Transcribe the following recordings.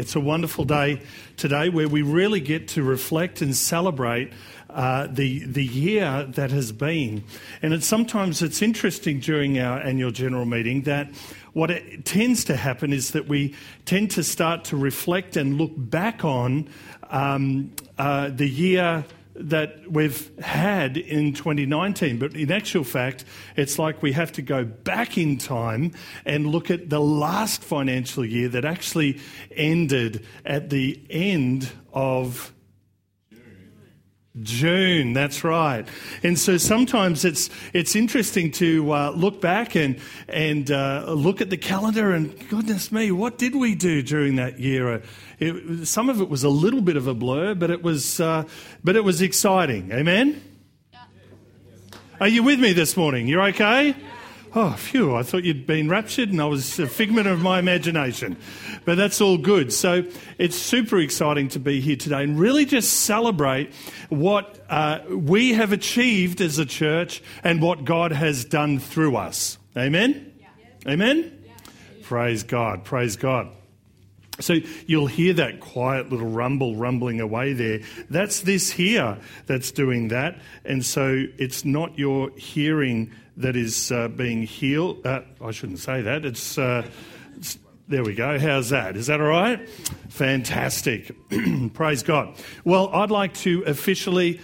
It's a wonderful day today where we really get to reflect and celebrate the year that has been. And it's interesting during our annual general meeting that what it tends to happen is that we tend to start to reflect and look back on the year that we've had in 2019. But in actual fact, it's like we have to go back in time and look at the last financial year that actually ended at the end of June, that's right. And so sometimes it's interesting to look back and look at the calendar and, goodness me, what did we do during that year? Some of it was a little bit of a blur, but it was exciting. Amen? Yeah. Are you with me this morning? You're okay? Yeah. Oh, phew, I thought you'd been raptured and I was a figment of my imagination. But that's all good. So it's super exciting to be here today and really just celebrate what we have achieved as a church and what God has done through us. Amen? Yeah. Amen? Yeah. Praise God. Praise God. So you'll hear that quiet little rumbling away there. That's this here that's doing that. And so it's not your hearing that is being healed. I shouldn't say that. It's there we go. How's that? Is that all right? Fantastic. Praise God. Well, I'd like to officially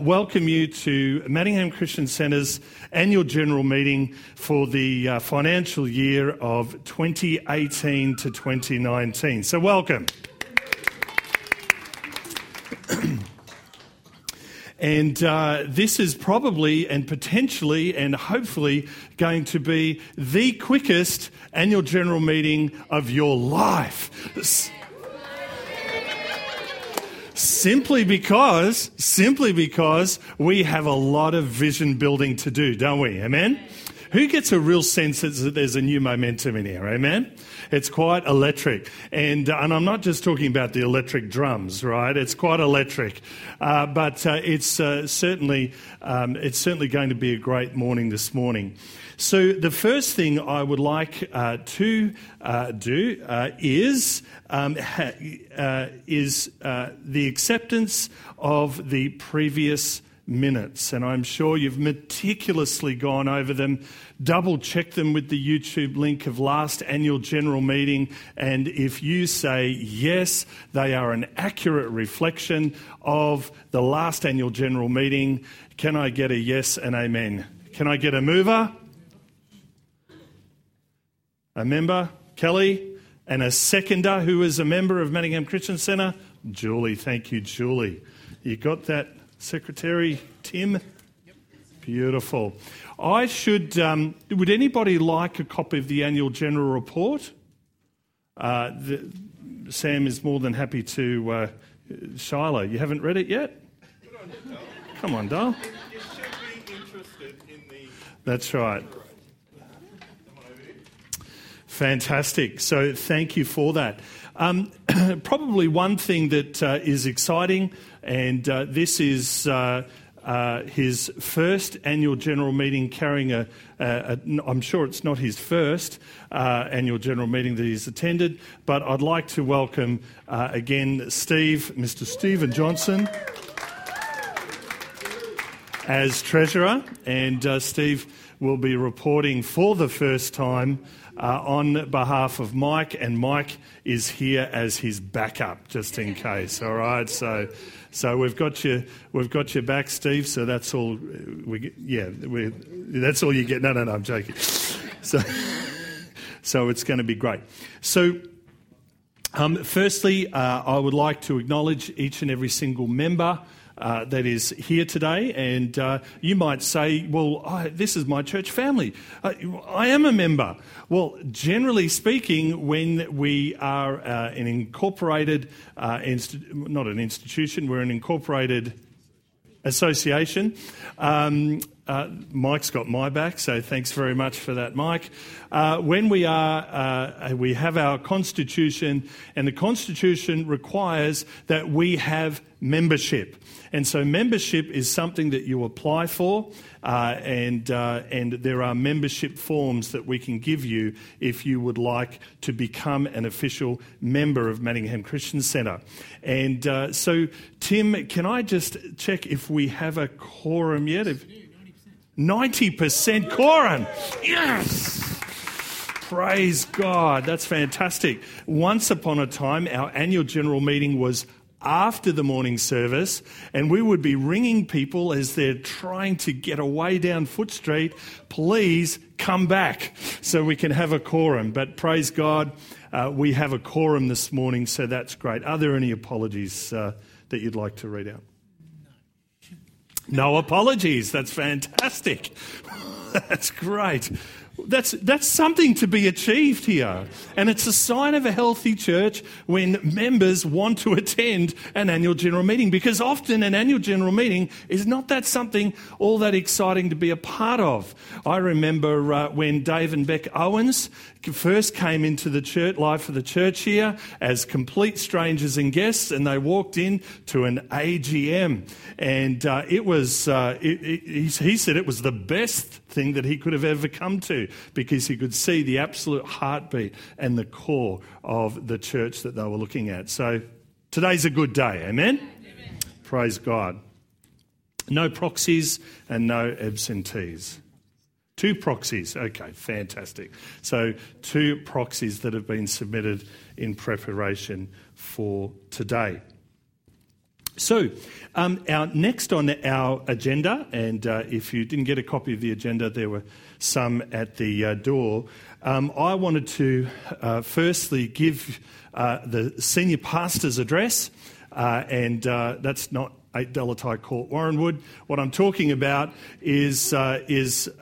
welcome you to Manningham Christian Centre's annual general meeting for the financial year of 2018 to 2019. So welcome. And this is probably and potentially and hopefully going to be the quickest annual general meeting of your life. Simply because we have a lot of vision building to do, don't we? Amen? Who gets a real sense that there's a new momentum in here? Amen? It's quite electric. And I'm not just talking about the electric drums, right? It's quite electric. But it's certainly going to be a great morning this morning. So the first thing I would like to do is the acceptance of the previous minutes, and I'm sure you've meticulously gone over them, double-checked them with the YouTube link of last annual general meeting, and if you say yes, they are an accurate reflection of the last annual general meeting. Can I get a yes and amen? Can I get a mover? A member? Kelly? And a seconder who is a member of Manningham Christian Centre? Julie, thank you, Julie. You got that? Secretary Tim? Yep. Beautiful. I should... would anybody like a copy of the annual general report? Sam is more than happy to... Shiloh, you haven't read it yet? Good on you, Dale. Come on, Dale. You should be interested in the... That's right. Fantastic. So thank you for that. Probably one thing that is exciting... And this is his first annual general meeting carrying I'm sure it's not his first annual general meeting that he's attended, but I'd like to welcome again Mr. Stephen Johnson as Treasurer. And Steve will be reporting for the first time on behalf of Mike, and Mike is here as his backup, just in case. All right, so we've got your back, Steve. So that's all. That's all you get. No, I'm joking. So it's going to be great. So. Firstly, I would like to acknowledge each and every single member that is here today, and you might say, well, this is my church family. I am a member. Well, generally speaking, when we are an incorporated, not an institution, we're an incorporated association, Mike's got my back, so thanks very much for that, Mike. When we have our constitution, and the constitution requires that we have membership. And so membership is something that you apply for, and there are membership forms that we can give you if you would like to become an official member of Manningham Christian Centre. And so, Tim, can I just check if we have a quorum yet? 90% quorum. Yes! Praise God. That's fantastic. Once upon a time, our annual general meeting was after the morning service, and we would be ringing people as they're trying to get away down Foot Street, please come back so we can have a quorum. But praise God, we have a quorum this morning, so that's great. Are there any apologies that you'd like to read out? No apologies. That's fantastic. That's great. That's something to be achieved here. And it's a sign of a healthy church when members want to attend an annual general meeting, because often an annual general meeting is not that something all that exciting to be a part of. I remember when Dave and Beck Owens first came into the church, life of the church here as complete strangers and guests, and they walked in to an AGM. And it was, he said it was the best thing that he could have ever come to, because he could see the absolute heartbeat and the core of the church that they were looking at. So today's a good day, amen? Amen. Praise God. No proxies and no absentees. 2 proxies, okay, fantastic. So 2 proxies that have been submitted in preparation for today. So, our next on our agenda, and if you didn't get a copy of the agenda, there were some at the door. I wanted to firstly give the senior pastor's address, and that's not 8 Dellatyre Court, Warrenwood. What I'm talking about is the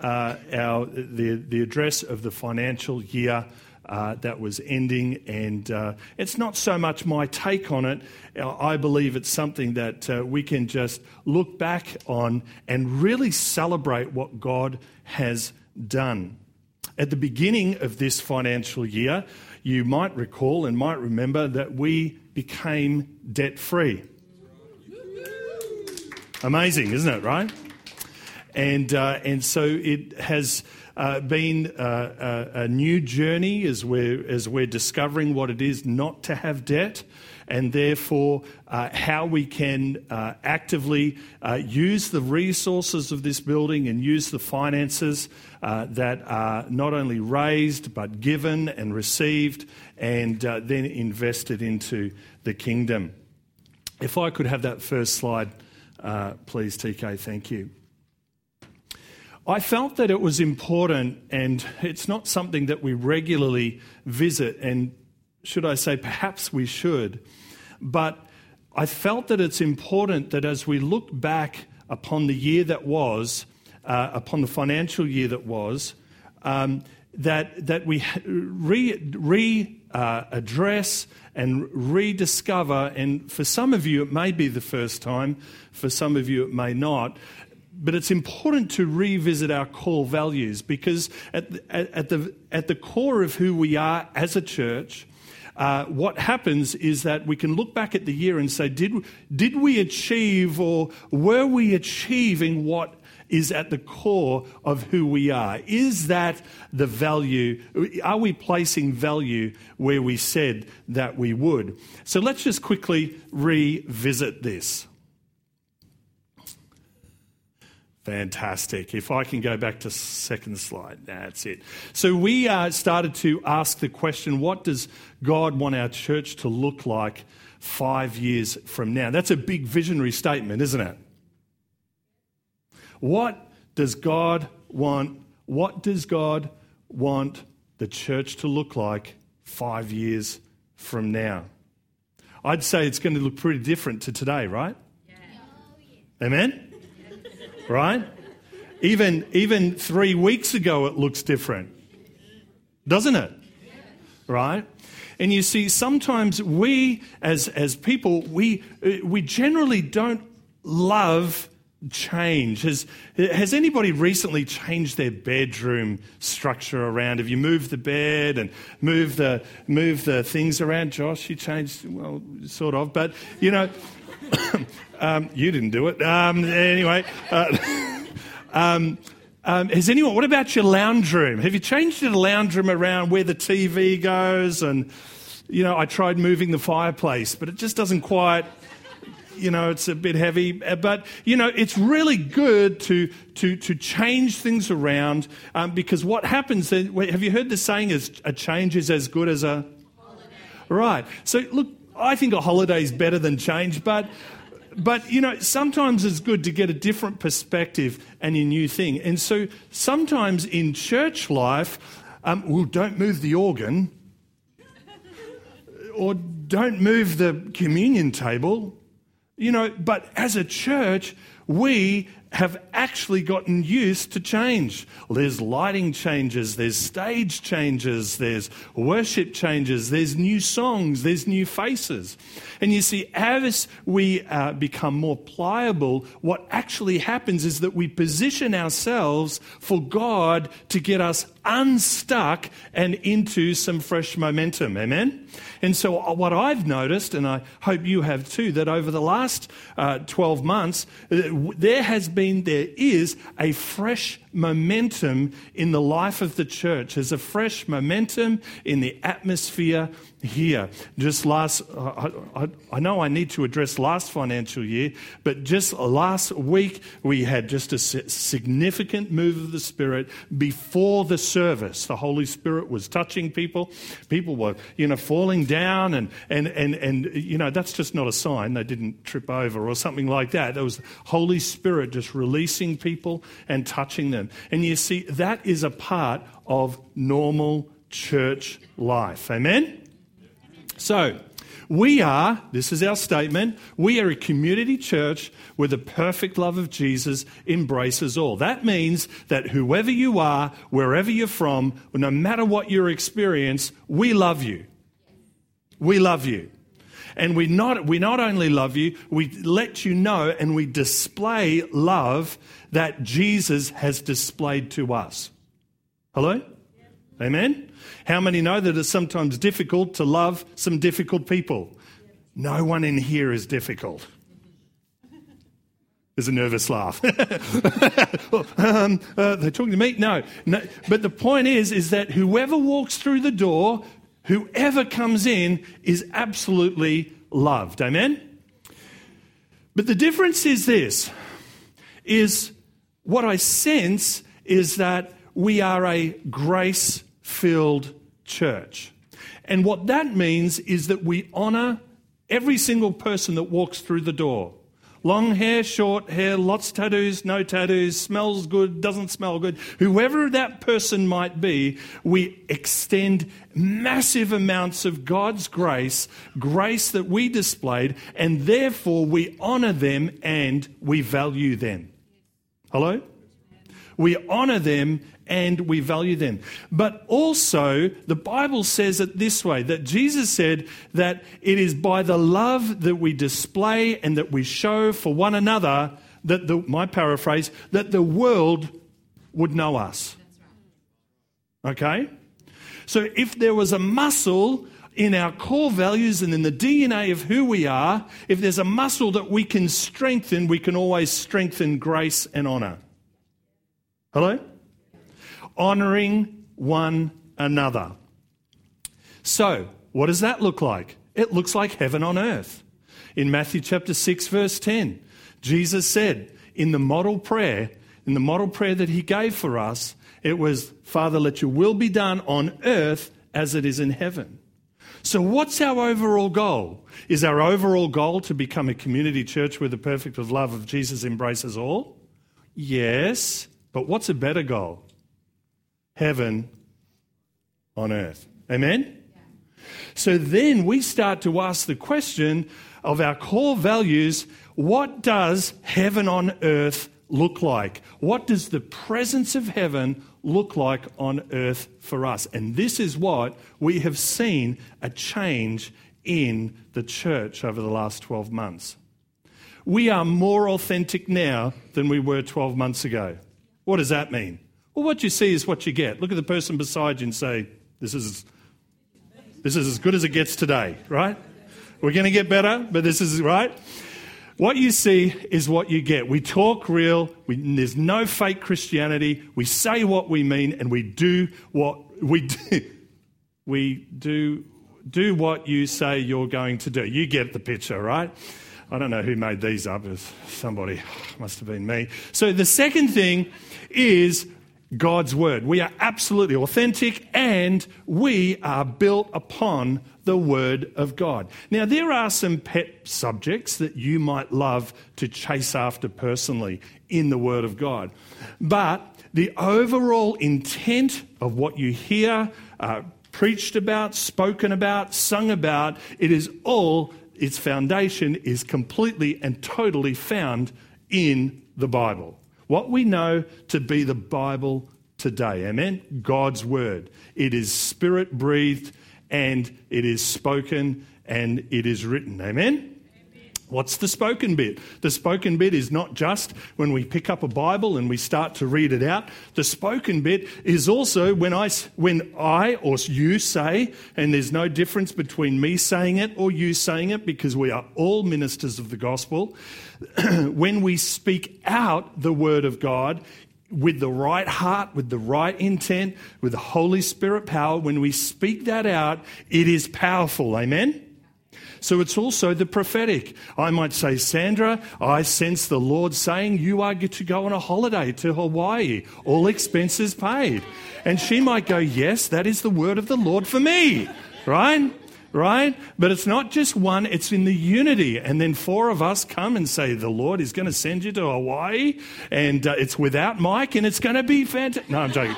address of the financial year that was ending, and it's not so much my take on it. I believe it's something that we can just look back on and really celebrate what God has done. At the beginning of this financial year, you might recall and might remember that we became debt-free. Amazing, isn't it, right? And so it has been a new journey as we're discovering what it is not to have debt, and therefore how we can actively use the resources of this building and use the finances that are not only raised but given and received and then invested into the kingdom. If I could have that first slide, please, TK, thank you. I felt that it was important, and it's not something that we regularly visit, and should I say perhaps we should, but I felt that it's important that as we look back upon the year that was, upon the financial year that was, that we address and rediscover, and for some of you it may be the first time, for some of you it may not, but it's important to revisit our core values, because at the core of who we are as a church, what happens is that we can look back at the year and say, did we achieve, or were we achieving what is at the core of who we are? Is that the value? Are we placing value where we said that we would? So let's just quickly revisit this. Fantastic. If I can go back to second slide, that's it. So we started to ask the question, what does God want our church to look like 5 years from now? That's a big visionary statement, isn't it? What does God want? What does God want the church to look like 5 years from now? I'd say it's going to look pretty different to today, right? Yeah. Amen? Right? Even 3 weeks ago, it looks different, doesn't it? Yes. Right? And you see, sometimes we, as people, we generally don't love change? Has anybody recently changed their bedroom structure around? Have you moved the bed and moved the things around? Josh, you changed, well, sort of, but you know, you didn't do it. Anyway, has anyone? What about your lounge room? Have you changed your lounge room around where the TV goes? And you know, I tried moving the fireplace, but it just doesn't quite. You know, it's a bit heavy, but, you know, it's really good to change things around because what happens, have you heard the saying, is a change is as good as a holiday? Right. So, look, I think a holiday is better than change, but you know, sometimes it's good to get a different perspective and a new thing. And so sometimes in church life, don't move the organ or don't move the communion table. You know, but as a church, we have actually gotten used to change. There's lighting changes, there's stage changes, there's worship changes, there's new songs, there's new faces. And you see, as we become more pliable, what actually happens is that we position ourselves for God to get us unstuck and into some fresh momentum. Amen? And so what I've noticed, and I hope you have too, that over the last 12 months, there is a fresh momentum in the life of the church. There's a fresh momentum in the atmosphere here. Just last, I know I need to address last financial year, but just last week we had just a significant move of the Spirit before the service. The Holy Spirit was touching people. People were, you know, falling down and you know, that's just not a sign they didn't trip over or something like that. There was the Holy Spirit just releasing people and touching them. And you see, that is a part of normal church life. Amen? So, this is our statement, we are a community church where the perfect love of Jesus embraces all. That means that whoever you are, wherever you're from, no matter what your experience, we love you. We love you. And we not only love you, we let you know and we display love that Jesus has displayed to us. Hello? Yeah. Amen? How many know that it's sometimes difficult to love some difficult people? Yeah. No one in here is difficult. There's a nervous laugh. They're talking to me? No. But the point is that whoever walks through the door, whoever comes in is absolutely loved. Amen? But the difference is this, is what I sense is that we are a grace-filled church. And what that means is that we honour every single person that walks through the door. Long hair, short hair, lots of tattoos, no tattoos, smells good, doesn't smell good. Whoever that person might be, we extend massive amounts of God's grace that we displayed, and therefore we honour them and we value them. Hello? We honour them and we value them. But also, the Bible says it this way, that Jesus said that it is by the love that we display and that we show for one another, that that the world would know us. That's right. Okay? So if there was a muscle in our core values and in the DNA of who we are, if there's a muscle that we can strengthen, we can always strengthen grace and honour. Hello? Honouring one another. So, what does that look like? It looks like heaven on earth. In Matthew chapter 6, verse 10, Jesus said in the model prayer that he gave for us, it was, Father, let your will be done on earth as it is in heaven. So what's our overall goal? Is our overall goal to become a community church where the perfect love of Jesus embraces all? Yes, but what's a better goal? Heaven on earth. Amen? Yeah. So then we start to ask the question of our core values, what does heaven on earth look like? What does the presence of heaven look like on earth for us? And this is what we have seen a change in the church over the last 12 months. We are more authentic now than we were 12 months ago. What does that mean? Well, what you see is what you get. Look at the person beside you and say, this is as good as it gets today, right? We're going to get better, but this is right. What you see is what you get. We talk real. There's no fake Christianity. We say what we mean, and we do what we do. We do what you say you're going to do. You get the picture, right? I don't know who made these up. It was somebody. It must have been me. So the second thing is God's word. We are absolutely authentic, and we are built upon the word of God. Now, there are some pet subjects that you might love to chase after personally in the word of God. But the overall intent of what you hear, preached about, spoken about, sung about, it is all, its foundation is completely and totally found in the Bible. What we know to be the Bible today, amen? God's word. It is spirit-breathed, and it is spoken, and it is written, amen? What's the spoken bit? The spoken bit is not just when we pick up a Bible and we start to read it out. The spoken bit is also when I or you say, and there's no difference between me saying it or you saying it, because we are all ministers of the gospel, when we speak out the word of God with the right heart, with the right intent, with the Holy Spirit power, when we speak that out, it is powerful, amen? So it's also the prophetic. I might say, Sandra, I sense the Lord saying you are to go on a holiday to Hawaii, all expenses paid. And she might go, yes, that is the word of the Lord for me, right? Right? But it's not just one, it's in the unity. And then four of us come and say, the Lord is going to send you to Hawaii, and it's without Mike, and it's going to be fantastic. No, I'm joking.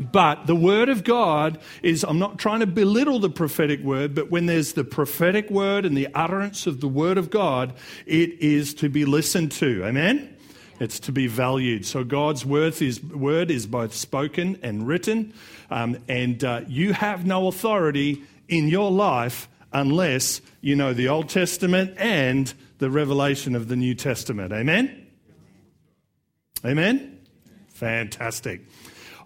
But the word of God is, I'm not trying to belittle the prophetic word, but when there's the prophetic word and the utterance of the word of God, it is to be listened to. Amen? It's to be valued. So God's word is both spoken and written, and you have no authority in your life unless you know the Old Testament and the revelation of the New Testament. Amen? Amen? Fantastic.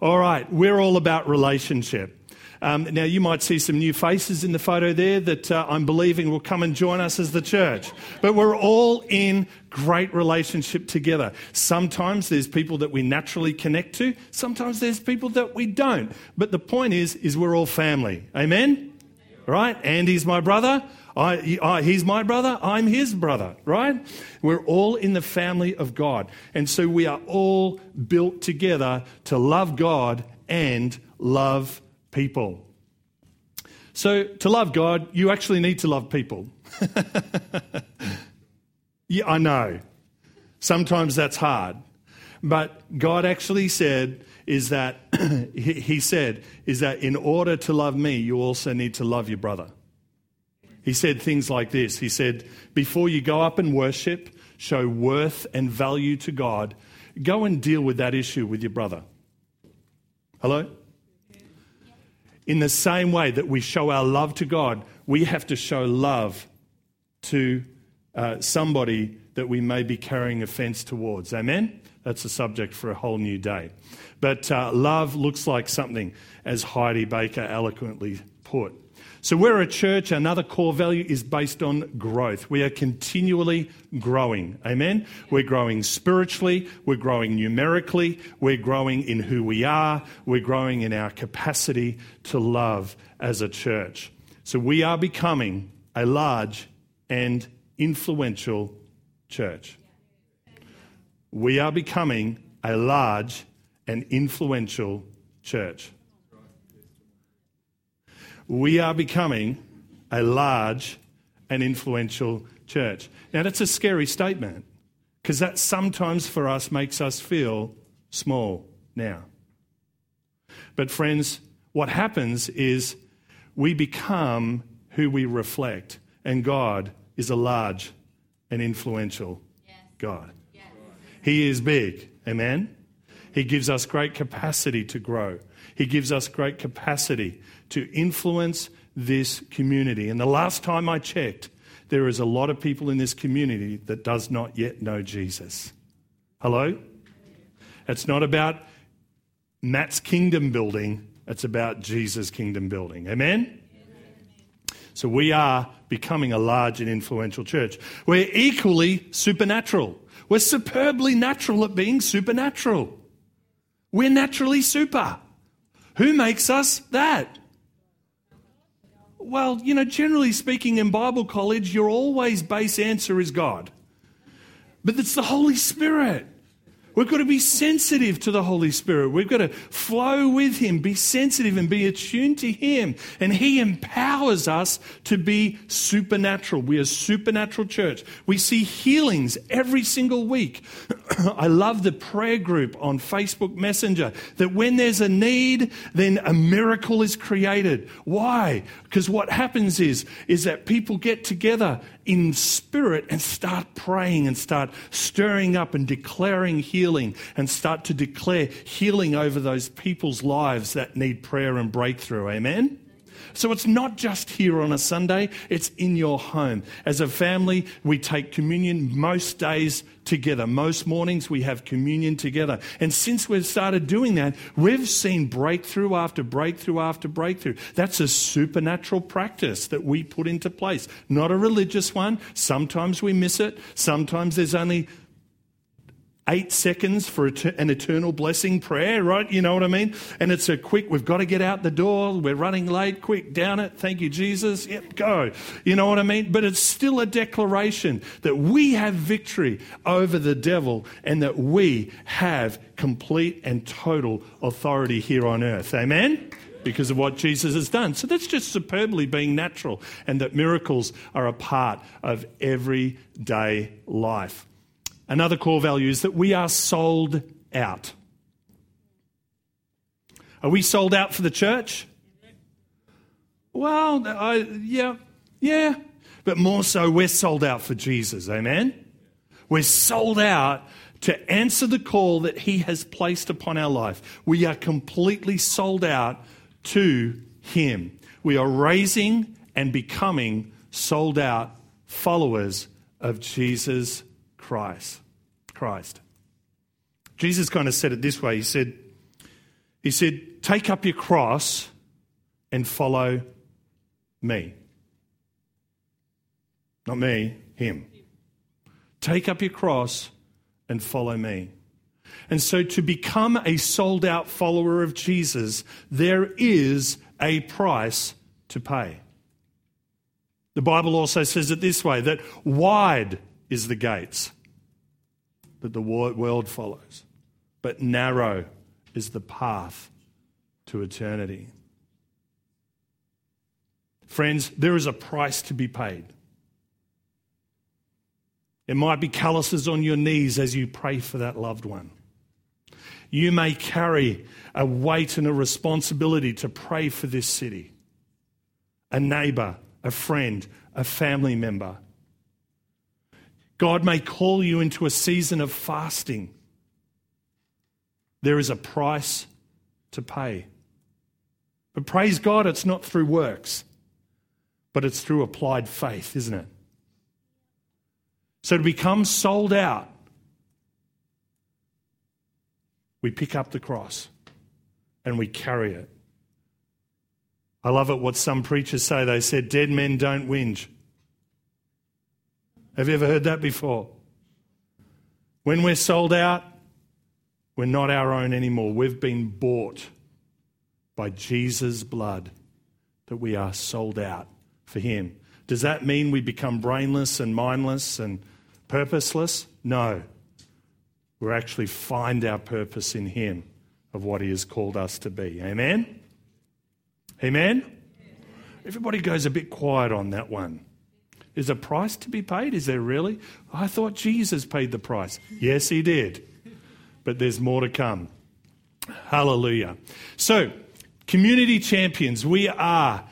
All right, we're all about relationship. Now, you might see some new faces in the photo there that I'm believing will come and join us as the church. But we're all in great relationship together. Sometimes there's people that we naturally connect to. Sometimes there's people that we don't. But the point is we're all family. Amen? Right? Andy's my brother. He's my brother, I'm his brother, right? We're all in the family of God. And so we are all built together to love God and love people. So to love God, you actually need to love people. Yeah, I know. Sometimes that's hard. But God actually said is that, he said, is that in order to love me, you also need to love your brother. He said things like this. He said, before you go up and worship, show worth and value to God, go and deal with that issue with your brother. Hello? In the same way that we show our love to God, we have to show love to somebody that we may be carrying offense towards. Amen? That's a subject for a whole new day. But love looks like something, as Heidi Baker eloquently put. So we're a church. Another core value is based on growth. We are continually growing, amen? We're growing spiritually, we're growing numerically, we're growing in who we are, we're growing in our capacity to love as a church. So we are becoming a large and influential church. We are becoming a large and influential church. We are becoming a large and influential church. Now, that's a scary statement, because that sometimes for us makes us feel small now. But friends, what happens is we become who we reflect, and God is a large and influential God. Yes. He is big, amen? He gives us great capacity to grow. He gives us great capacity to influence this community. And the last time I checked, there is a lot of people in this community that does not yet know Jesus. Hello? It's not about Matt's kingdom building, it's about Jesus' kingdom building. Amen? So we are becoming a large and influential church. We're equally supernatural. We're superbly natural at being supernatural. We're naturally super. Who makes us that? Well, you know, generally speaking in Bible college, your always base answer is God. But it's the Holy Spirit. We've got to be sensitive to the Holy Spirit. We've got to flow with Him, be sensitive and be attuned to Him. And He empowers us to be supernatural. We are a supernatural church. We see healings every single week. I love the prayer group on Facebook Messenger that when there's a need, then a miracle is created. Why? Because what happens is that people get together in spirit and start praying and start stirring up and declaring healing and start to declare healing over those people's lives that need prayer and breakthrough. Amen? So it's not just here on a Sunday, it's in your home. As a family, we take communion most days together. Most mornings we have communion together. And since we've started doing that, we've seen breakthrough after breakthrough after breakthrough. That's a supernatural practice that we put into place. Not a religious one. Sometimes we miss it. Sometimes there's only 8 seconds for an eternal blessing prayer, right? You know what I mean? And it's a quick, we've got to get out the door, we're running late, quick, down it, thank you, Jesus, yep, go. You know what I mean? But it's still a declaration that we have victory over the devil and that we have complete and total authority here on earth. Amen? Because of what Jesus has done. So that's just superbly being natural, and that miracles are a part of everyday life. Another core value is that we are sold out. Are we sold out for the church? Well, yeah. But more so, we're sold out for Jesus, amen? We're sold out to answer the call that He has placed upon our life. We are completely sold out to Him. We are raising and becoming sold out followers of Jesus Christ. Jesus kind of said it this way. He said, take up your cross and follow me. Not me, Him. Take up your cross and follow me. And so to become a sold out follower of Jesus, there is a price to pay. The Bible also says it this way, that wide is the gates that the world follows, but narrow is the path to eternity. Friends, there is a price to be paid. It might be calluses on your knees as you pray for that loved one. You may carry a weight and a responsibility to pray for this city, a neighbour, a friend, a family member. God may call you into a season of fasting. There is a price to pay. But praise God, it's not through works, but it's through applied faith, isn't it? So to become sold out, we pick up the cross and we carry it. I love it what some preachers say. They said, dead men don't whinge. Have you ever heard that before? When we're sold out, we're not our own anymore. We've been bought by Jesus' blood, that we are sold out for Him. Does that mean we become brainless and mindless and purposeless? No. We actually find our purpose in Him of what He has called us to be. Amen? Amen? Everybody goes a bit quiet on that one. Is a price to be paid? Is there really? I thought Jesus paid the price. Yes, He did. But there's more to come. Hallelujah. So, community champions, we are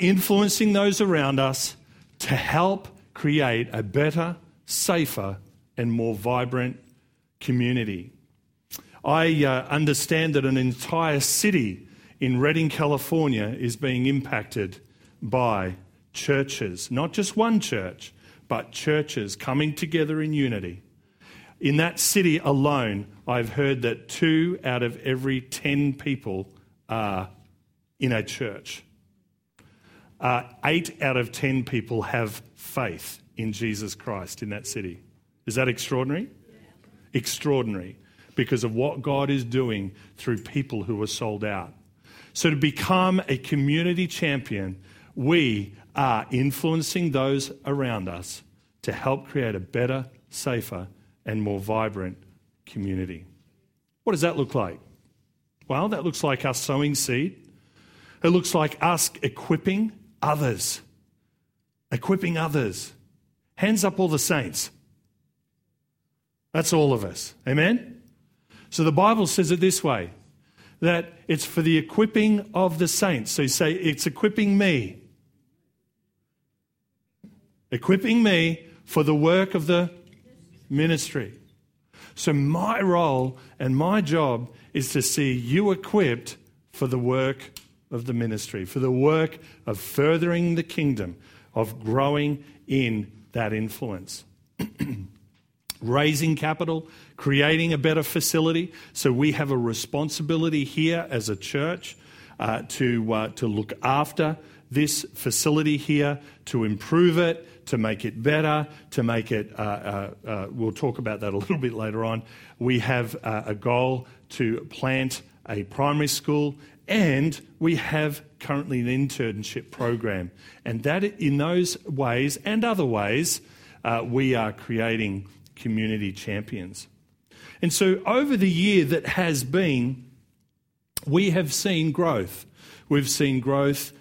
influencing those around us to help create a better, safer, and more vibrant community. I understand that an entire city in Redding, California is being impacted by churches, not just one church, but churches coming together in unity. In that city alone, I've heard that 2 out of every 10 people are in a church. 8 out of 10 people have faith in Jesus Christ in that city. Is that extraordinary? Yeah. Extraordinary, because of what God is doing through people who are sold out. So to become a community champion, we are influencing those around us to help create a better, safer, and more vibrant community. What does that look like? Well, that looks like us sowing seed. It looks like us equipping others. Equipping others. Hands up all the saints. That's all of us. Amen? So the Bible says it this way, that it's for the equipping of the saints. So you say, it's equipping me. Equipping me for the work of the ministry. So my role and my job is to see you equipped for the work of the ministry, for the work of furthering the kingdom, of growing in that influence. Raising capital, creating a better facility. So we have a responsibility here as a church to look after this facility here, to improve it, to make it better, to make it, we'll talk about that a little bit later on. We have a goal to plant a primary school, and we have currently an internship program. And that, in those ways and other ways, we are creating community champions. And so over the year that has been, we have seen growth. We've seen growth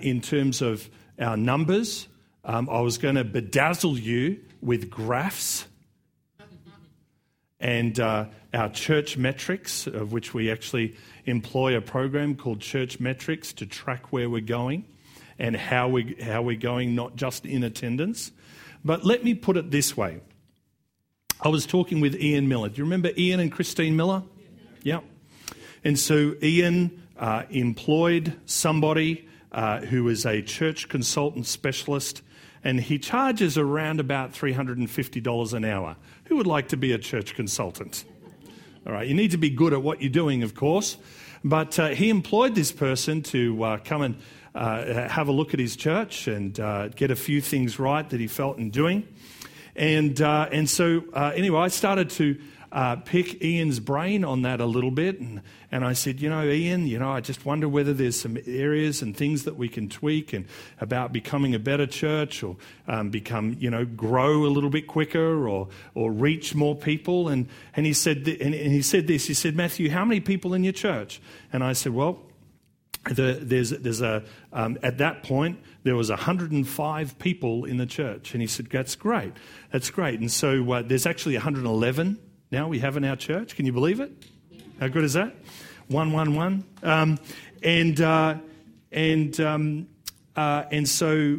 in terms of our numbers. I was going to bedazzle you with graphs and our Church Metrics, of which we actually employ a program called Church Metrics to track where we're going and how we're going, not just in attendance. But let me put it this way. I was talking with Ian Miller. Do you remember Ian and Christine Miller? Yeah. And so Ian employed somebody who is a church consultant specialist, and he charges around about $350 an hour. Who would like to be a church consultant? All right, you need to be good at what you're doing, of course. But he employed this person to come and have a look at his church and get a few things right that he felt in doing. And so, anyway, I started to pick Ian's brain on that a little bit. And I said, Ian, I just wonder whether there's some areas and things that we can tweak and about becoming a better church or grow a little bit quicker or reach more people. And he said, he said, Matthew, how many people in your church? And I said, well, at that point, there was 105 people in the church. And he said, that's great. And so there's actually 111 now we have in our church. Can you believe it? Yeah. How good is that? 111. And so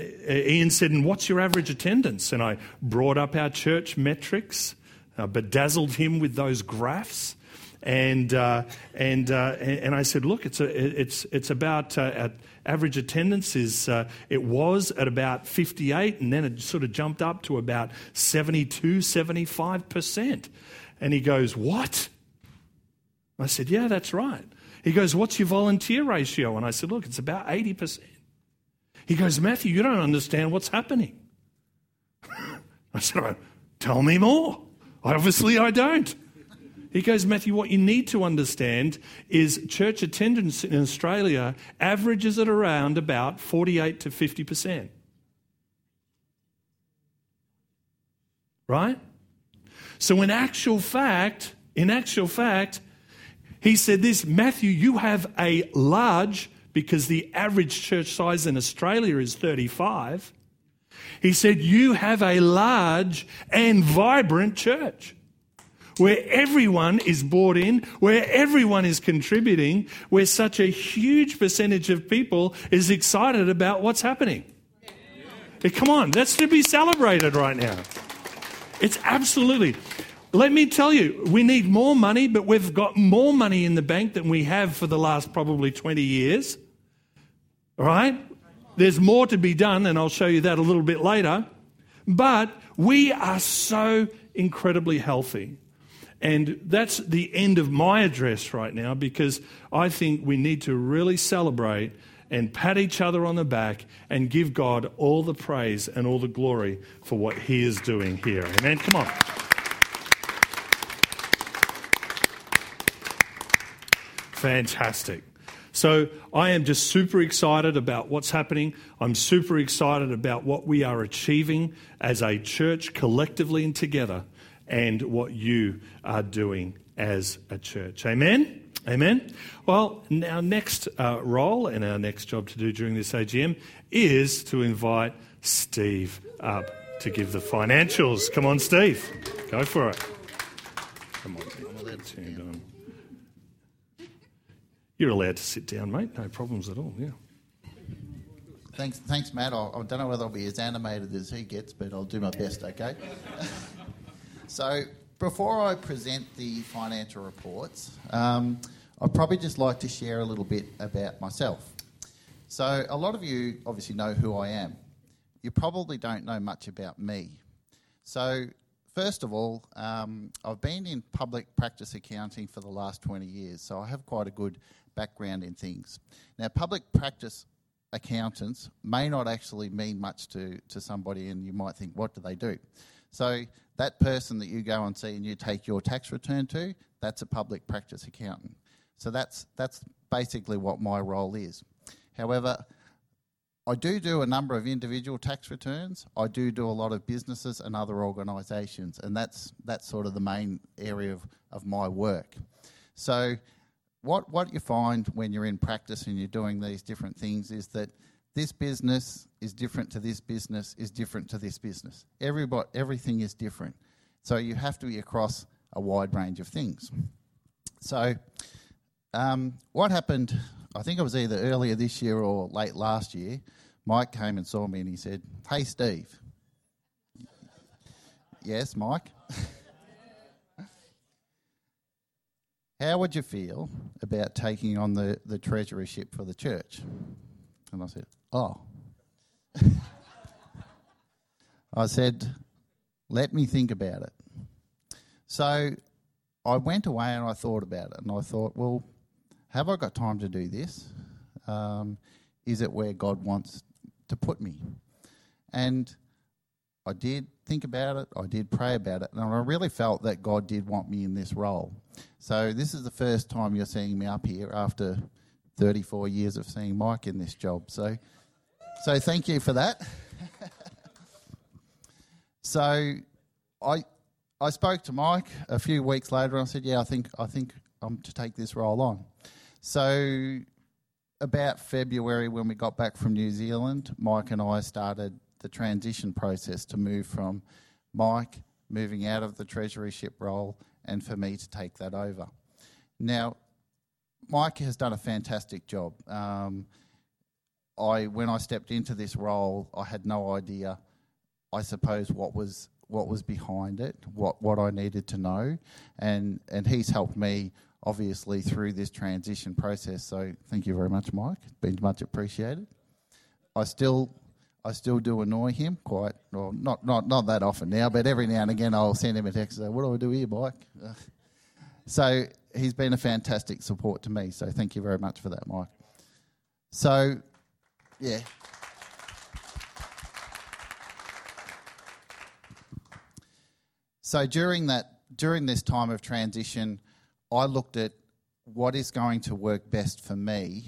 Ian said, and what's your average attendance? And I brought up our Church Metrics, bedazzled him with those graphs. And I said, look, it's about average attendance is it was at about 58, and then it sort of jumped up to about 72, 75%. And he goes, what? I said, yeah, that's right. He goes, what's your volunteer ratio? And I said, look, it's about 80%. He goes, Matthew, you don't understand what's happening. I said, tell me more. Obviously, I don't. He goes, Matthew, what you need to understand is church attendance in Australia averages at around about 48 to 50%. Right? So in actual fact, he said this, Matthew, you have a large, because the average church size in Australia is 35. He said, you have a large and vibrant church, where everyone is bought in, where everyone is contributing, where such a huge percentage of people is excited about what's happening. Yeah. Hey, come on, that's to be celebrated right now. It's absolutely. Let me tell you, we need more money, but we've got more money in the bank than we have for the last probably 20 years. All right? There's more to be done, and I'll show you that a little bit later. But we are so incredibly healthy. And that's the end of my address right now, because I think we need to really celebrate and pat each other on the back and give God all the praise and all the glory for what he is doing here. Amen? Come on. Fantastic. So I am just super excited about what's happening. I'm super excited about what we are achieving as a church collectively and together, and what you are doing as a church. Amen? Amen? Well, our next role and our next job to do during this AGM is to invite Steve up to give the financials. Come on, Steve. Go for it. Come on. You're allowed to sit down, mate. No problems at all, yeah. Thanks, Matt. I don't know whether I'll be as animated as he gets, but I'll do my best, okay? So before I present the financial reports, I'd probably just like to share a little bit about myself. So a lot of you obviously know who I am. You probably don't know much about me. So first of all, I've been in public practice accounting for the last 20 years, so I have quite a good background in things. Now, public practice accountants may not actually mean much to somebody, and you might think, what do they do? So that person that you go and see and you take your tax return to, that's a public practice accountant. So that's basically what my role is. However, I do a number of individual tax returns. I do a lot of businesses and other organisations, and that's sort of the main area of my work. So what you find when you're in practice and you're doing these different things is that this business is different to this business is different to this business. Everything is different. So you have to be across a wide range of things. So what happened, I think it was either earlier this year or late last year, Mike came and saw me and he said, "Hey, Steve." Yes, Mike? "How would you feel about taking on the treasurership for the church?" And I said, "Oh." I said, "Let me think about it." So I went away and I thought about it. And I thought, well, have I got time to do this? Is it where God wants to put me? And I did think about it. I did pray about it. And I really felt that God did want me in this role. So this is the first time you're seeing me up here after 34 years of seeing Mike in this job. So thank you for that. So I spoke to Mike a few weeks later and I said, yeah, I think I'm to take this role on. So about February when we got back from New Zealand, Mike and I started the transition process to move from Mike moving out of the treasurership role and for me to take that over. Now, Mike has done a fantastic job. When I stepped into this role, I had no idea, I suppose, what was behind it, what I needed to know, and he's helped me obviously through this transition process. So thank you very much, Mike. It's been much appreciated. I still do annoy him quite, well, not that often now, but every now and again I'll send him a text and say, "What do I do here, Mike?" So he's been a fantastic support to me, so thank you very much for that, Mike. So, yeah. So during this time of transition, I looked at what is going to work best for me,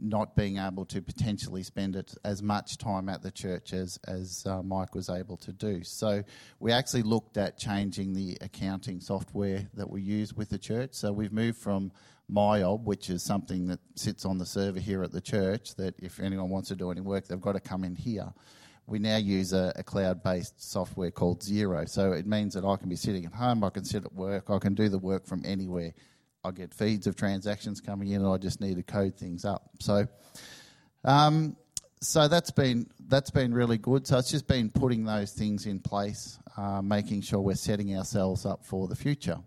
not being able to potentially spend it as much time at the church as Mike was able to do. So we actually looked at changing the accounting software that we use with the church. So we've moved from Myob, which is something that sits on the server here at the church, that if anyone wants to do any work, they've got to come in here. We now use a cloud-based software called Xero. So it means that I can be sitting at home, I can sit at work, I can do the work from anywhere. I get feeds of transactions coming in, and I just need to code things up. So, so that's been really good. So it's just been putting those things in place, making sure we're setting ourselves up for the future.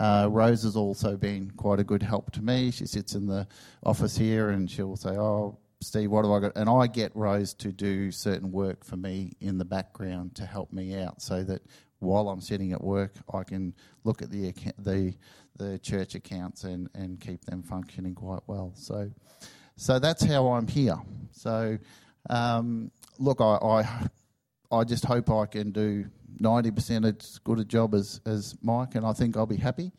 Rose has also been quite a good help to me. She sits in the office here, and she'll say, "Oh, Steve, what do I got? And I get Rose to do certain work for me in the background to help me out so that while I'm sitting at work, I can look at the church accounts and keep them functioning quite well. So that's how I'm here. So, look, I just hope I can do 90% as good a job as Mike, and I think I'll be happy.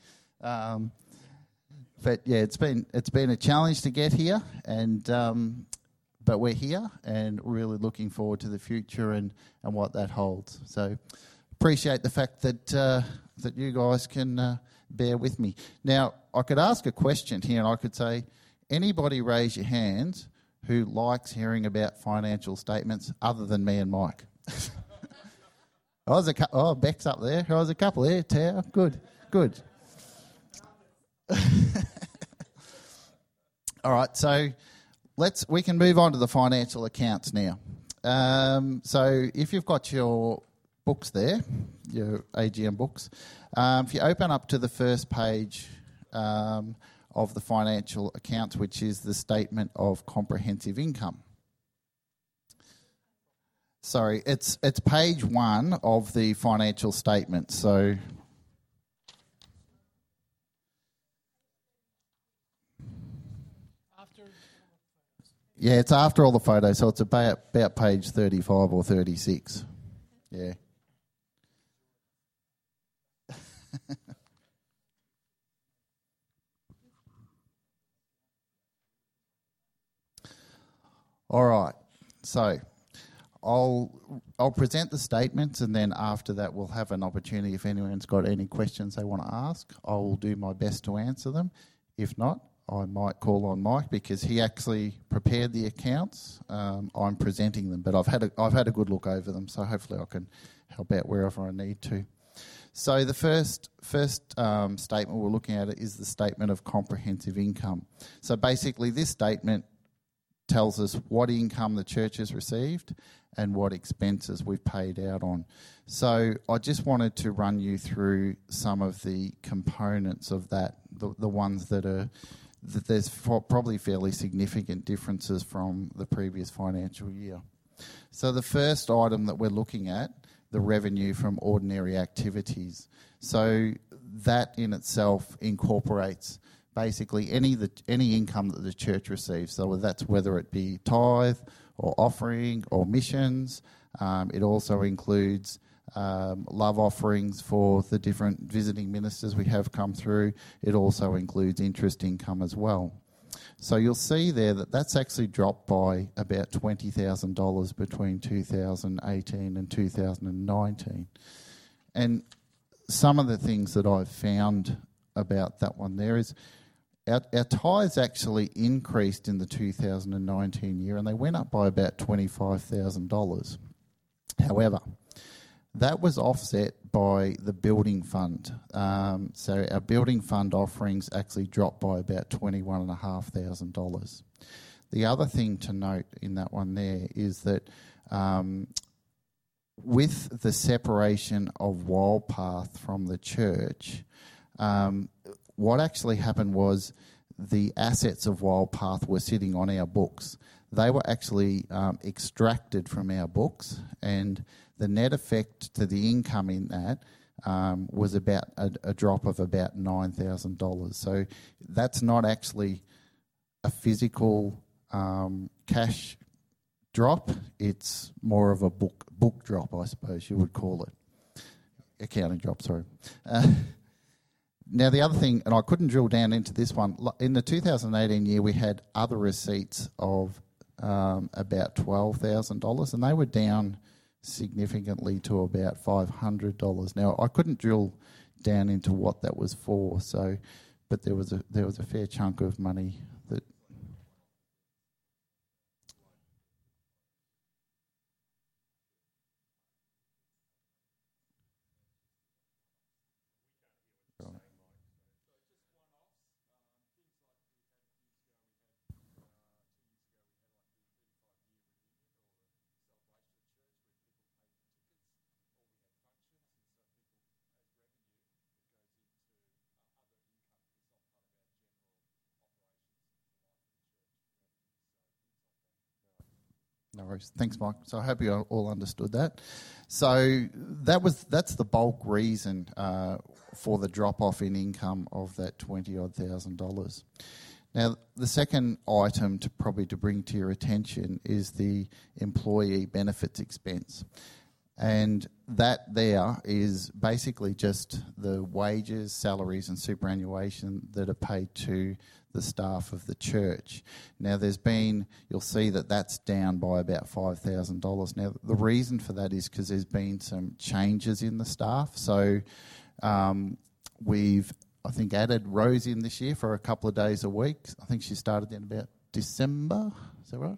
But yeah, it's been a challenge to get here, and but we're here, and really looking forward to the future and what that holds. So appreciate the fact that that you guys can bear with me. Now I could ask a question here, and I could say, anybody raise your hands who likes hearing about financial statements other than me and Mike? Oh, Beck's up there. I was a couple there. Tao, good. All right, so we can move on to the financial accounts now. So if you've got your books there, your AGM books, if you open up to the first page of the financial accounts, which is the statement of comprehensive income. Sorry, it's page 1 of the financial statement. So yeah, it's after all the photos, so it's about page 35 or 36. Yeah. All right, so I'll present the statements, and then after that we'll have an opportunity if anyone's got any questions they want to ask. I will do my best to answer them. If not, I might call on Mike because he actually prepared the accounts. I'm presenting them, but I've had a good look over them, so hopefully I can help out wherever I need to. So the first statement we're looking at is the statement of comprehensive income. So basically this statement tells us what income the church has received and what expenses we've paid out on. So I just wanted to run you through some of the components of that, the ones that there's probably fairly significant differences from the previous financial year. So the first item that we're looking at, the revenue from ordinary activities. So that in itself incorporates basically any income that the church receives. So that's whether it be tithe or offering or missions. It also includes love offerings for the different visiting ministers we have come through. It also includes interest income as well. So you'll see there that that's actually dropped by about $20,000 between 2018 and 2019. And some of the things that I've found about that one there is our tithes actually increased in the 2019 year, and they went up by about $25,000. However, that was offset by the building fund. So our building fund offerings actually dropped by about $21,500. The other thing to note in that one there is that with the separation of Wild Path from the church, what actually happened was the assets of Wild Path were sitting on our books. They were actually extracted from our books, and the net effect to the income in that was about a drop of about $9,000. So that's not actually a physical cash drop. It's more of a book drop, I suppose you would call it. Accounting drop, sorry. Now, the other thing, and I couldn't drill down into this one, in the 2018 year we had other receipts of about $12,000, and they were down significantly to about $500. Now, I couldn't drill down into what that was for, so, but there was a fair chunk of money that... worries. Thanks, Mike. So I hope you all understood that. So that's the bulk reason for the drop-off in income of that $20,000. Now, the second item to bring to your attention is the employee benefits expense. And that there is basically just the wages, salaries and superannuation that are paid to the staff of the church. Now, you'll see that that's down by about $5,000. Now, the reason for that is because there's been some changes in the staff. So we've added Rose in this year for a couple of days a week. I think she started in about December. Is that right?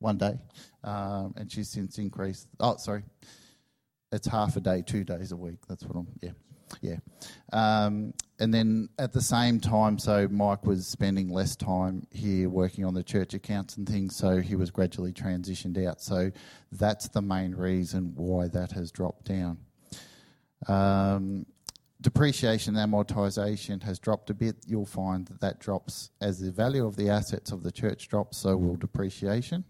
One day. And she's since increased... Oh, sorry. It's half a day, 2 days a week. That's what I'm... Yeah. And then at the same time, so Mike was spending less time here working on the church accounts and things, so he was gradually transitioned out. So that's the main reason why that has dropped down. Depreciation and amortisation has dropped a bit. You'll find that drops as the value of the assets of the church drops, so will depreciation.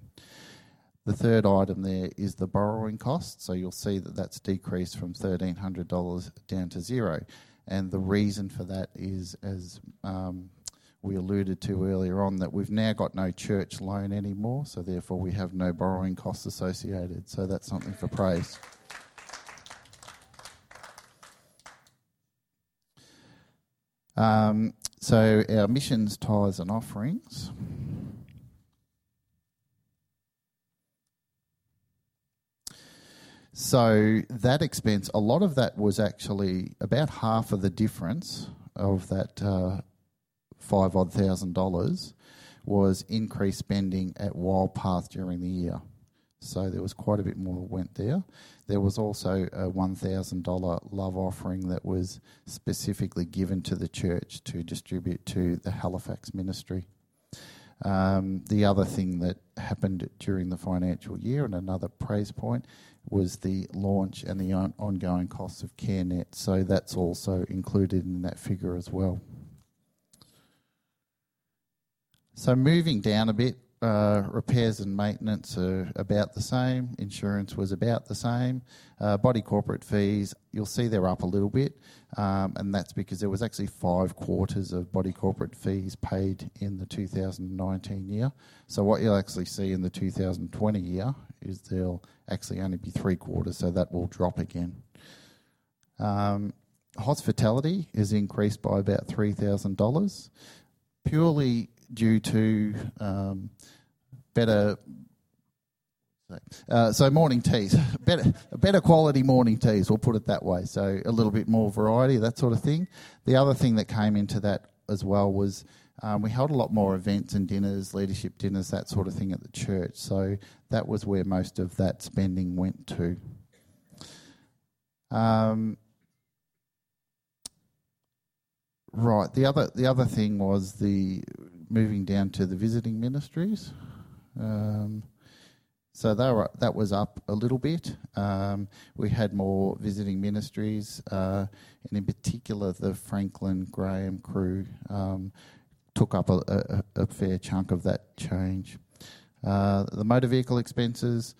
The third item there is the borrowing cost. So you'll see that that's decreased from $1,300 down to zero. And the reason for that is, as we alluded to earlier on, that we've now got no church loan anymore, so therefore we have no borrowing costs associated. So that's something for praise. So our missions, tithes and offerings... So that expense, a lot of that was actually about half of the difference of that $5,000 was increased spending at Wild Path during the year. So there was quite a bit more that went there. There was also a $1,000 love offering that was specifically given to the church to distribute to the Halifax ministry. The other thing that happened during the financial year, and another praise point, was the launch and the ongoing costs of CareNet. So that's also included in that figure as well. So moving down a bit, repairs and maintenance are about the same. Insurance was about the same. Body corporate fees, you'll see they're up a little bit, and that's because there was actually 5 quarters of body corporate fees paid in the 2019 year. So what you'll actually see in the 2020 year is there'll actually only be 3 quarters, so that will drop again. Hospitality is increased by about $3,000, purely due to better... So morning teas, better quality morning teas, we'll put it that way. So a little bit more variety, that sort of thing. The other thing that came into that as well was we held a lot more events and dinners, leadership dinners, that sort of thing at the church. So that was where most of that spending went to. Right, the other thing was the... Moving down to the visiting ministries, so that was up a little bit. We had more visiting ministries, and in particular, the Franklin Graham crew took up a fair chunk of that change. The motor vehicle expenses,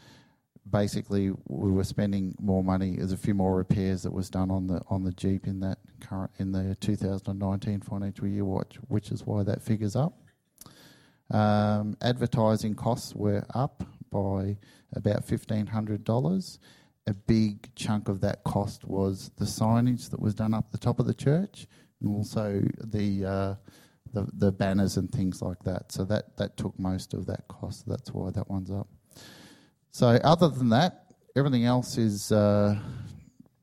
basically, we were spending more money. There's a few more repairs that was done on the Jeep in the 2019 financial year, which is why that figure's up. Advertising costs were up by about $1,500. A big chunk of that cost was the signage that was done up the top of the church, and also the banners and things like that. So that took most of that cost. That's why that one's up. So other than that, everything else is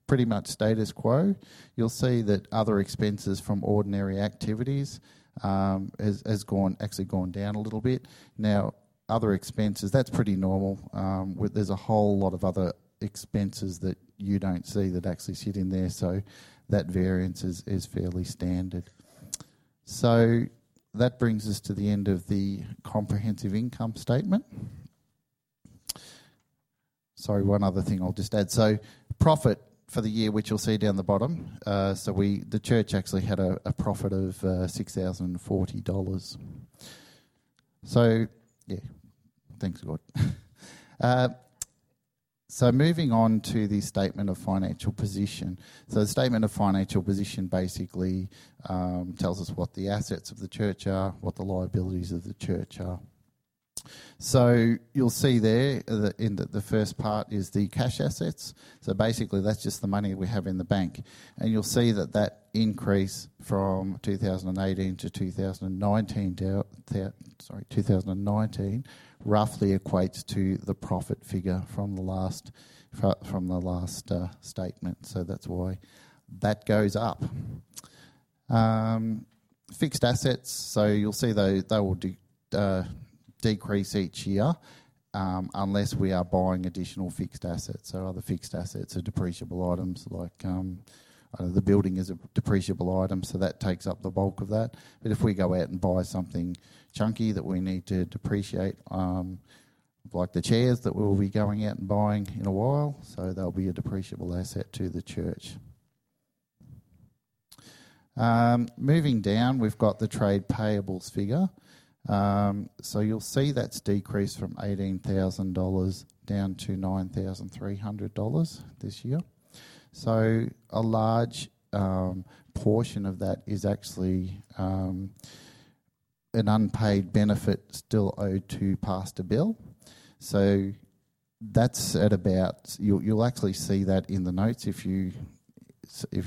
pretty much status quo. You'll see that other expenses from ordinary activities has actually gone down a little bit. Now, other expenses, that's pretty normal. There's a whole lot of other expenses that you don't see that actually sit in there, so that variance is fairly standard. So that brings us to the end of the comprehensive income statement. Sorry, one other thing I'll just add. So profit for the year, which you'll see down the bottom. So the church actually had a profit of $6,040. So, yeah, thanks God. So moving on to the statement of financial position. So the statement of financial position basically tells us what the assets of the church are, what the liabilities of the church are. So you'll see there in the first part is the cash assets. So basically that's just the money we have in the bank. And you'll see that that increase from 2018 to 2019 roughly equates to the profit figure from the last statement. So that's why that goes up. Fixed assets. So you'll see they will decrease each year unless we are buying additional fixed assets. So other fixed assets are depreciable items like the building is a depreciable item, so that takes up the bulk of that. But if we go out and buy something chunky that we need to depreciate, like the chairs that we'll be going out and buying in a while, so they'll be a depreciable asset to the church. Moving down, we've got the trade payables figure. So you'll see that's decreased from $18,000 down to $9,300 this year. So a large portion of that is actually an unpaid benefit still owed to Pastor Bill. So that's at about, you'll actually see that in the notes if you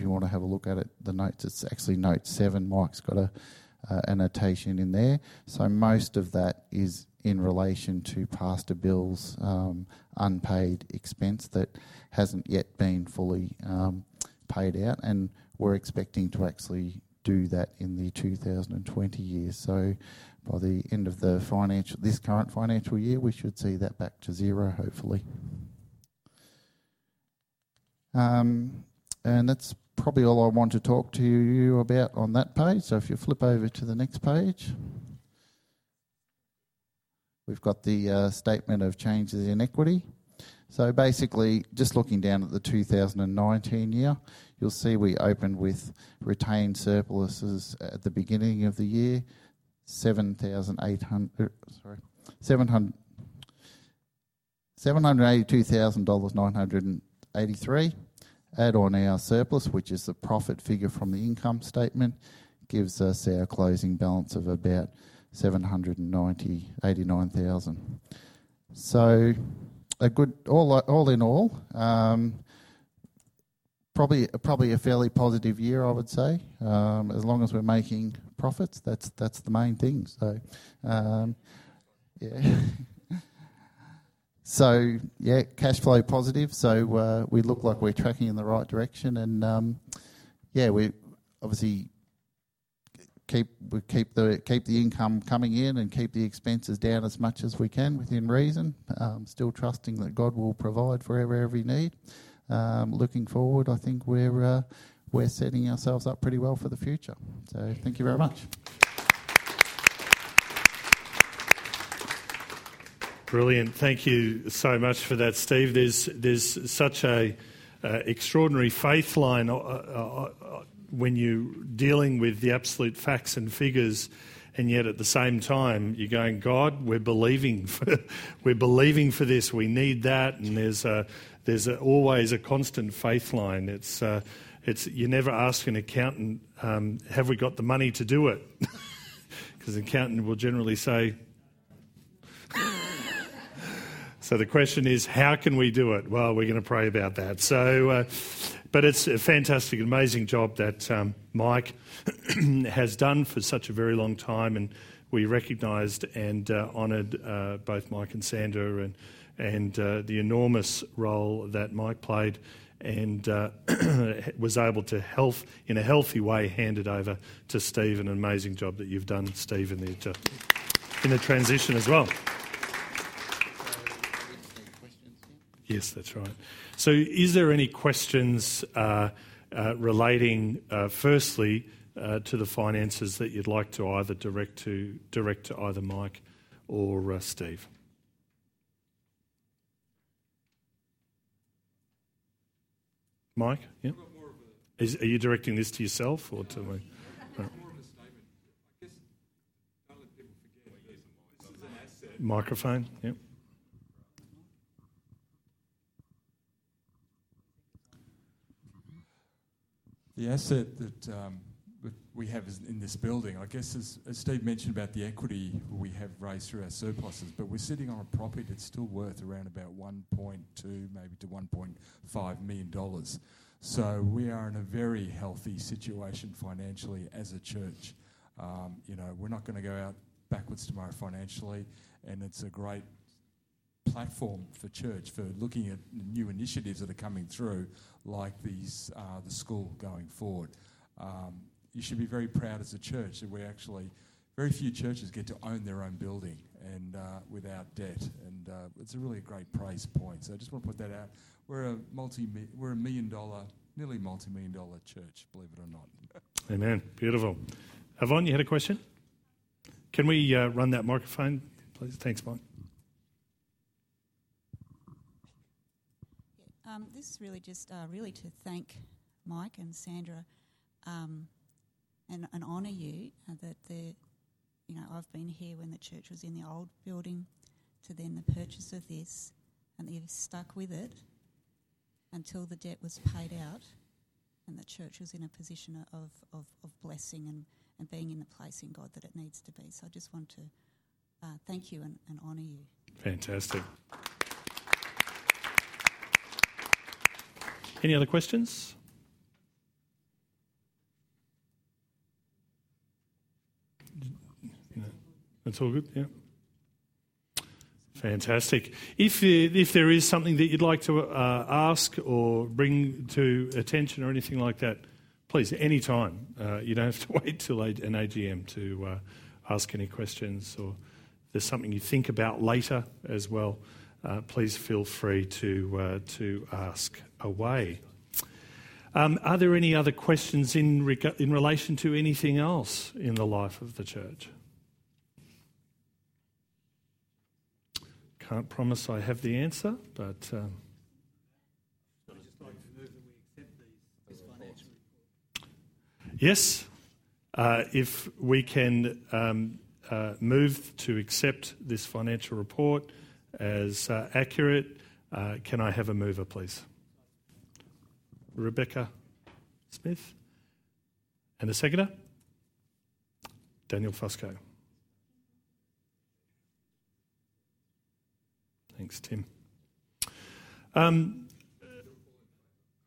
want to have a look at it, the notes, it's actually note 7. Mike's got a annotation in there. So most of that is in relation to Pastor Bill's unpaid expense that hasn't yet been fully paid out, and we're expecting to actually do that in the 2020 year. So by the end of the current financial year, we should see that back to zero, hopefully. And that's probably all I want to talk to you about on that page. So if you flip over to the next page, we've got the statement of changes in equity. So basically, just looking down at the 2019 year, you'll see we opened with retained surpluses at the beginning of the year, $782,983. Add on our surplus, which is the profit figure from the income statement, gives us our closing balance of about $789,000. So a good all in all, probably a fairly positive year, I would say. As long as we're making profits, that's the main thing. So yeah. So yeah, cash flow positive. So we look like we're tracking in the right direction, and we obviously keep the income coming in and keep the expenses down as much as we can within reason. Still trusting that God will provide for every need. Looking forward, I think we're setting ourselves up pretty well for the future. So thank you very much. Brilliant. Thank you so much for that, Steve. There's such a extraordinary faith line when you're dealing with the absolute facts and figures, and yet at the same time you're going, God, we're believing for this. We need that, and there's always a constant faith line. It's you never ask an accountant, have we got the money to do it? Because an accountant will generally say. So the question is, how can we do it? Well, we're going to pray about that. So, but it's a fantastic, amazing job that Mike has done for such a very long time, and we recognised and honoured both Mike and Sandra and the enormous role that Mike played and was able to in a healthy way, hand it over to Steve. An amazing job that you've done, Steve, in the transition as well. Yes, that's right. So is there any questions relating, firstly, to the finances that you'd like to either direct to either Mike or Steve? Mike? Yeah? Are you directing this to yourself or to me? No. Microphone, yeah. the asset that we have is in this building, I guess, as Steve mentioned about the equity we have raised through our surpluses, but we're sitting on a property that's still worth around about $1.2 to $1.5 million. So we are in a very healthy situation financially as a church. You know, we're not going to go out backwards tomorrow financially, and it's a great platform for church for looking at new initiatives that are coming through, like these the school going forward. You should be very proud as a church that we actually, very few churches get to own their own building and without debt, and it's a really great praise point. So I just want to put that out. We're a $1 million, nearly multi-million-dollar church, believe it or not. Amen. Beautiful. Yvonne, you had a question? Can we run that microphone, please? Thanks, Mike. This is really just really to thank Mike and Sandra, and honour you that I've been here when the church was in the old building, to then the purchase of this, and you've stuck with it until the debt was paid out, and the church was in a position of blessing and being in the place in God that it needs to be. So I just want to thank you and honour you. Fantastic. Any other questions? No. That's all good, yeah. Fantastic. If there is something that you'd like to ask or bring to attention or anything like that, please, any time. You don't have to wait till an AGM to ask any questions, or if there's something you think about later as well, please feel free to ask away. Are there any other questions in relation to anything else in the life of the church? Can't promise I have the answer, but... I'd just like to move that we accept this financial report. Yes. If we can move to accept this financial report as accurate, can I have a mover, please? Rebecca Smith. And the seconder? Daniel Fusco. Thanks, Tim.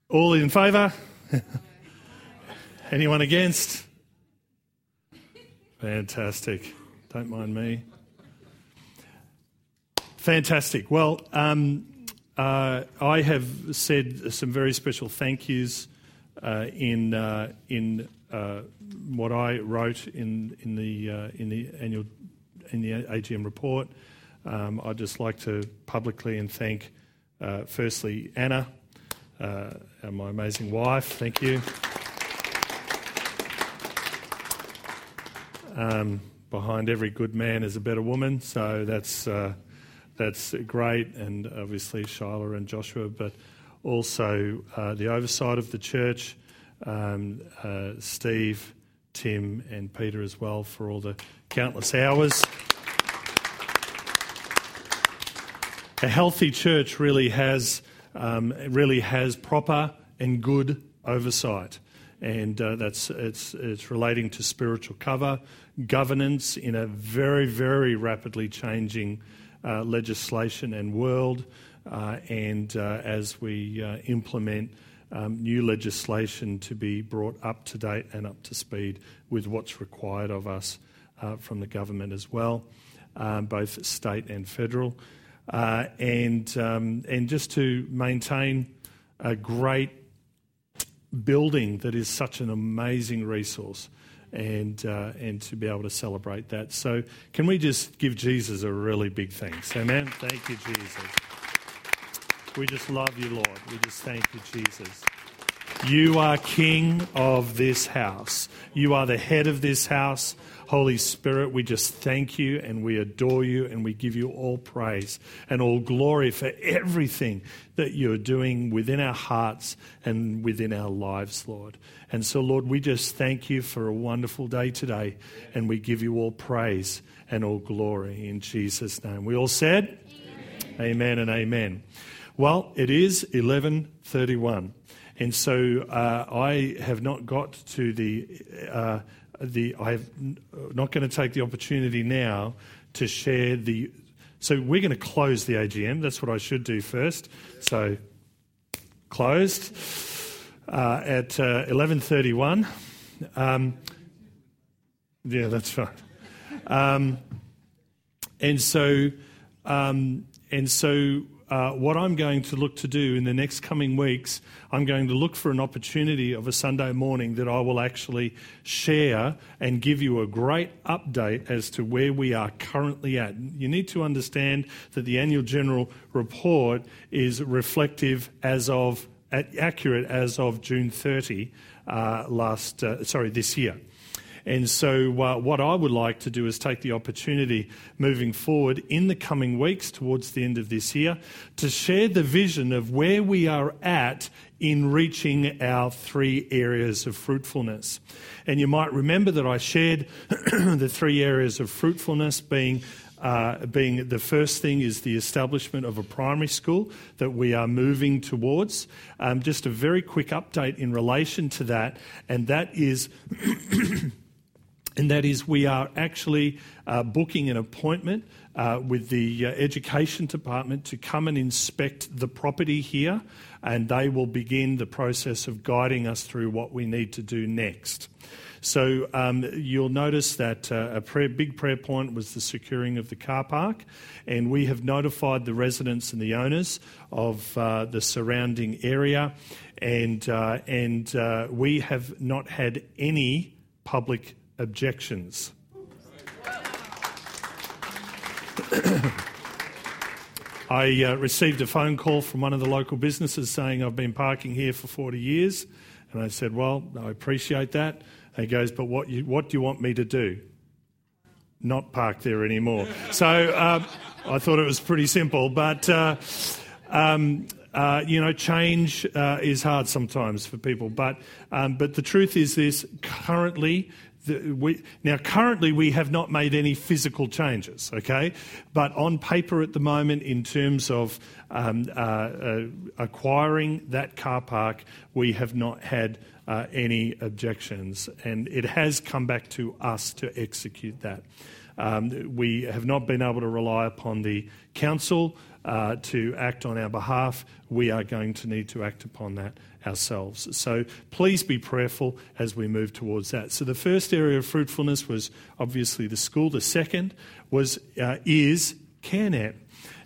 All in favour? Anyone against? Fantastic. Don't mind me. Fantastic. Well, I have said some very special thank yous in what I wrote in the AGM report. I'd just like to publicly thank, firstly, Anna, my amazing wife. Thank you. Behind every good man is a better woman, so that's great, and obviously Shyla and Joshua, but also the oversight of the church, Steve, Tim and Peter as well, for all the countless hours. A healthy church really has proper and good oversight, and it's relating to spiritual cover, governance in a very, very rapidly changing legislation and world, and as we implement new legislation to be brought up to date and up to speed with what's required of us from the government as well, both state and federal, and just to maintain a great building that is such an amazing resource. And to be able to celebrate that. So can we just give Jesus a really big thanks? Amen. Thank you, Jesus. We just love you, Lord. We just thank you, Jesus. You are King of this house. You are the head of this house. Holy Spirit, we just thank you and we adore you and we give you all praise and all glory for everything that you're doing within our hearts and within our lives, Lord. And so, Lord, we just thank you for a wonderful day today, and we give you all praise and all glory in Jesus' name. We all said? Amen, amen and amen. Well, it is 11:31. And so I have not got to the. I'm not going to take the opportunity now to share the. So we're going to close the AGM. That's what I should do first. So closed at 11:31. Yeah, that's right. And so, what I'm going to look to do in the next coming weeks, I'm going to look for an opportunity of a Sunday morning that I will actually share and give you a great update as to where we are currently at. You need to understand that the annual general report is reflective as of, accurate as of June 30 this year. And so what I would like to do is take the opportunity moving forward in the coming weeks towards the end of this year to share the vision of where we are at in reaching our three areas of fruitfulness. And you might remember that I shared the three areas of fruitfulness being the first thing is the establishment of a primary school that we are moving towards. Just a very quick update in relation to that, and that is... And that is we are actually booking an appointment with the Education Department to come and inspect the property here, and they will begin the process of guiding us through what we need to do next. So you'll notice that big prayer point was the securing of the car park, and we have notified the residents and the owners of the surrounding area, and we have not had any public objections. I received a phone call from one of the local businesses saying, "I've been parking here for 40 years. And I said, "Well, I appreciate that." And he goes, "But what do you want me to do?" Not park there anymore. So I thought it was pretty simple. But, change is hard sometimes for people. But the truth is this, currently, we have not made any physical changes, okay? But on paper at the moment, in terms of acquiring that car park, we have not had any objections, and it has come back to us to execute that. We have not been able to rely upon the council to act on our behalf. We are going to need to act upon that ourselves. So please be prayerful as we move towards that. So the first area of fruitfulness was obviously the school. The second was is CareNet.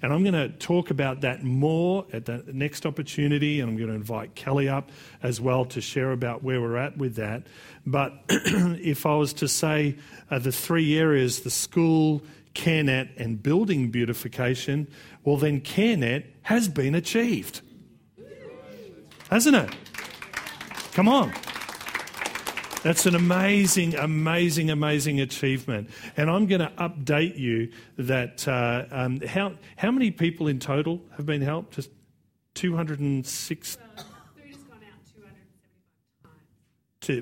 And I'm going to talk about that more at the next opportunity, and I'm going to invite Kelly up as well to share about where we're at with that. But if I was to say the three areas, the school, CareNet and building beautification, well then CareNet has been achieved. Hasn't it? Come on. That's an amazing achievement. And I'm going to update you that how many people in total have been helped? Just 206.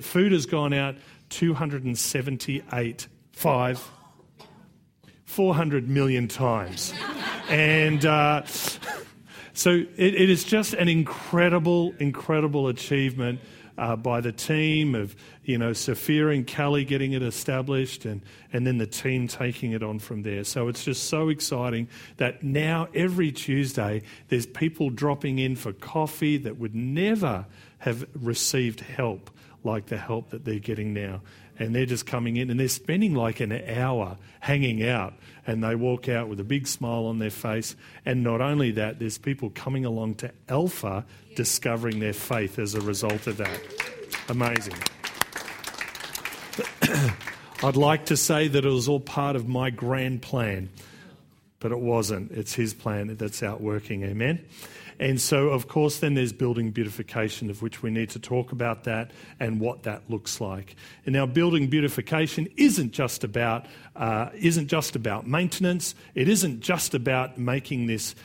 Food has gone out 275 times. Food has gone out 400 million times. And... So it is just an incredible achievement by the team of, Sophia and Callie getting it established and then the team taking it on from there. So it's just so exciting that now every Tuesday there's people dropping in for coffee that would never have received help like the help that they're getting now. And they're just coming in and they're spending like an hour hanging out, and they walk out with a big smile on their face. And not only that, there's people coming along to Alpha discovering their faith as a result of that. Amazing. I'd like to say that it was all part of my grand plan, but it wasn't. It's his plan that's out working. Amen. And so, of course, then there's building beautification, of which we need to talk about that and what that looks like. And now, building beautification isn't just about maintenance. It isn't just about making this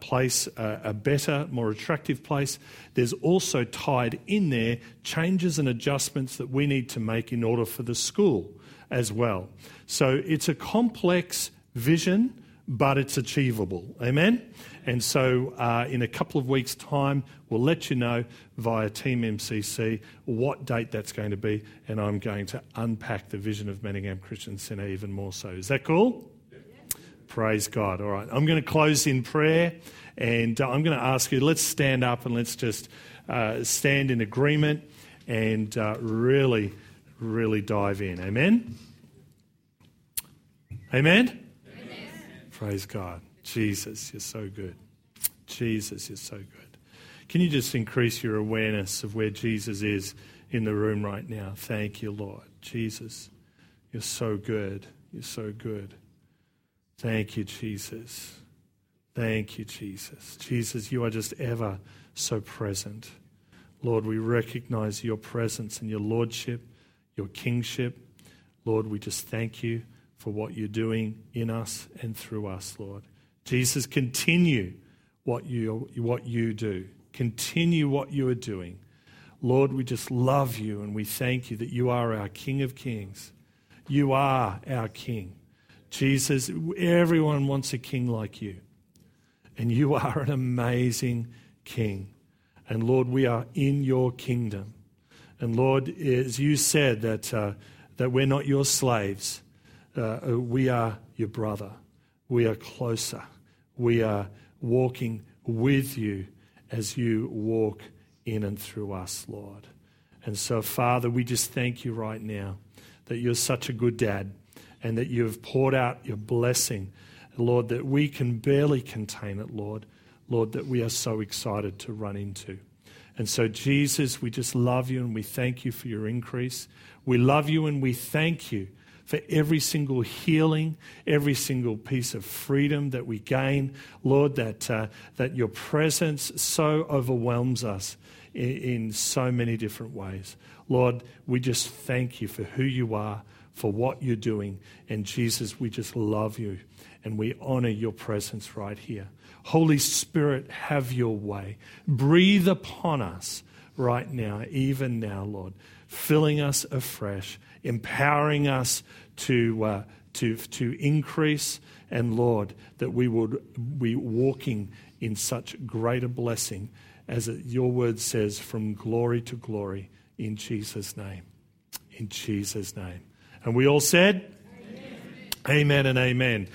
place a better, more attractive place. There's also tied in there changes and adjustments that we need to make in order for the school as well. So it's a complex vision but it's achievable. Amen? And so in a couple of weeks' time, we'll let you know via Team MCC what date that's going to be, and I'm going to unpack the vision of Manningham Christian Centre even more so. Is that cool? Yeah. Praise God. All right. I'm going to close in prayer, and I'm going to ask you, let's stand up and let's just stand in agreement and really, really dive in. Amen? Amen? Praise God. Jesus, you're so good. Jesus, you're so good. Can you just increase your awareness of where Jesus is in the room right now? Thank you, Lord. Jesus, you're so good. You're so good. Thank you, Jesus. Thank you, Jesus. Jesus, you are just ever so present. Lord, we recognize your presence and your lordship, your kingship. Lord, we just thank you for what you're doing in us and through us, Lord. Jesus, continue what you do. Continue what you are doing. Lord, we just love you and we thank you that you are our King of Kings. You are our King. Jesus, everyone wants a king like you. And you are an amazing King. And Lord, we are in your kingdom. And Lord, as you said that we're not your slaves, we are your brother. We are closer. We are walking with you as you walk in and through us, Lord. And so, Father, we just thank you right now that you're such a good dad and that you've poured out your blessing, Lord, that we can barely contain it, Lord. Lord, that we are so excited to run into. And so, Jesus, we just love you and we thank you for your increase. We love you and we thank you for every single healing, every single piece of freedom that we gain. Lord, that your presence so overwhelms us in so many different ways. Lord, we just thank you for who you are, for what you're doing. And Jesus, we just love you and we honor your presence right here. Holy Spirit, have your way. Breathe upon us right now, even now, Lord, filling us afresh, empowering us to increase, and Lord, that we would be walking in such greater blessing as your word says, from glory to glory, in Jesus' name. In Jesus' name. And we all said, amen, amen and amen.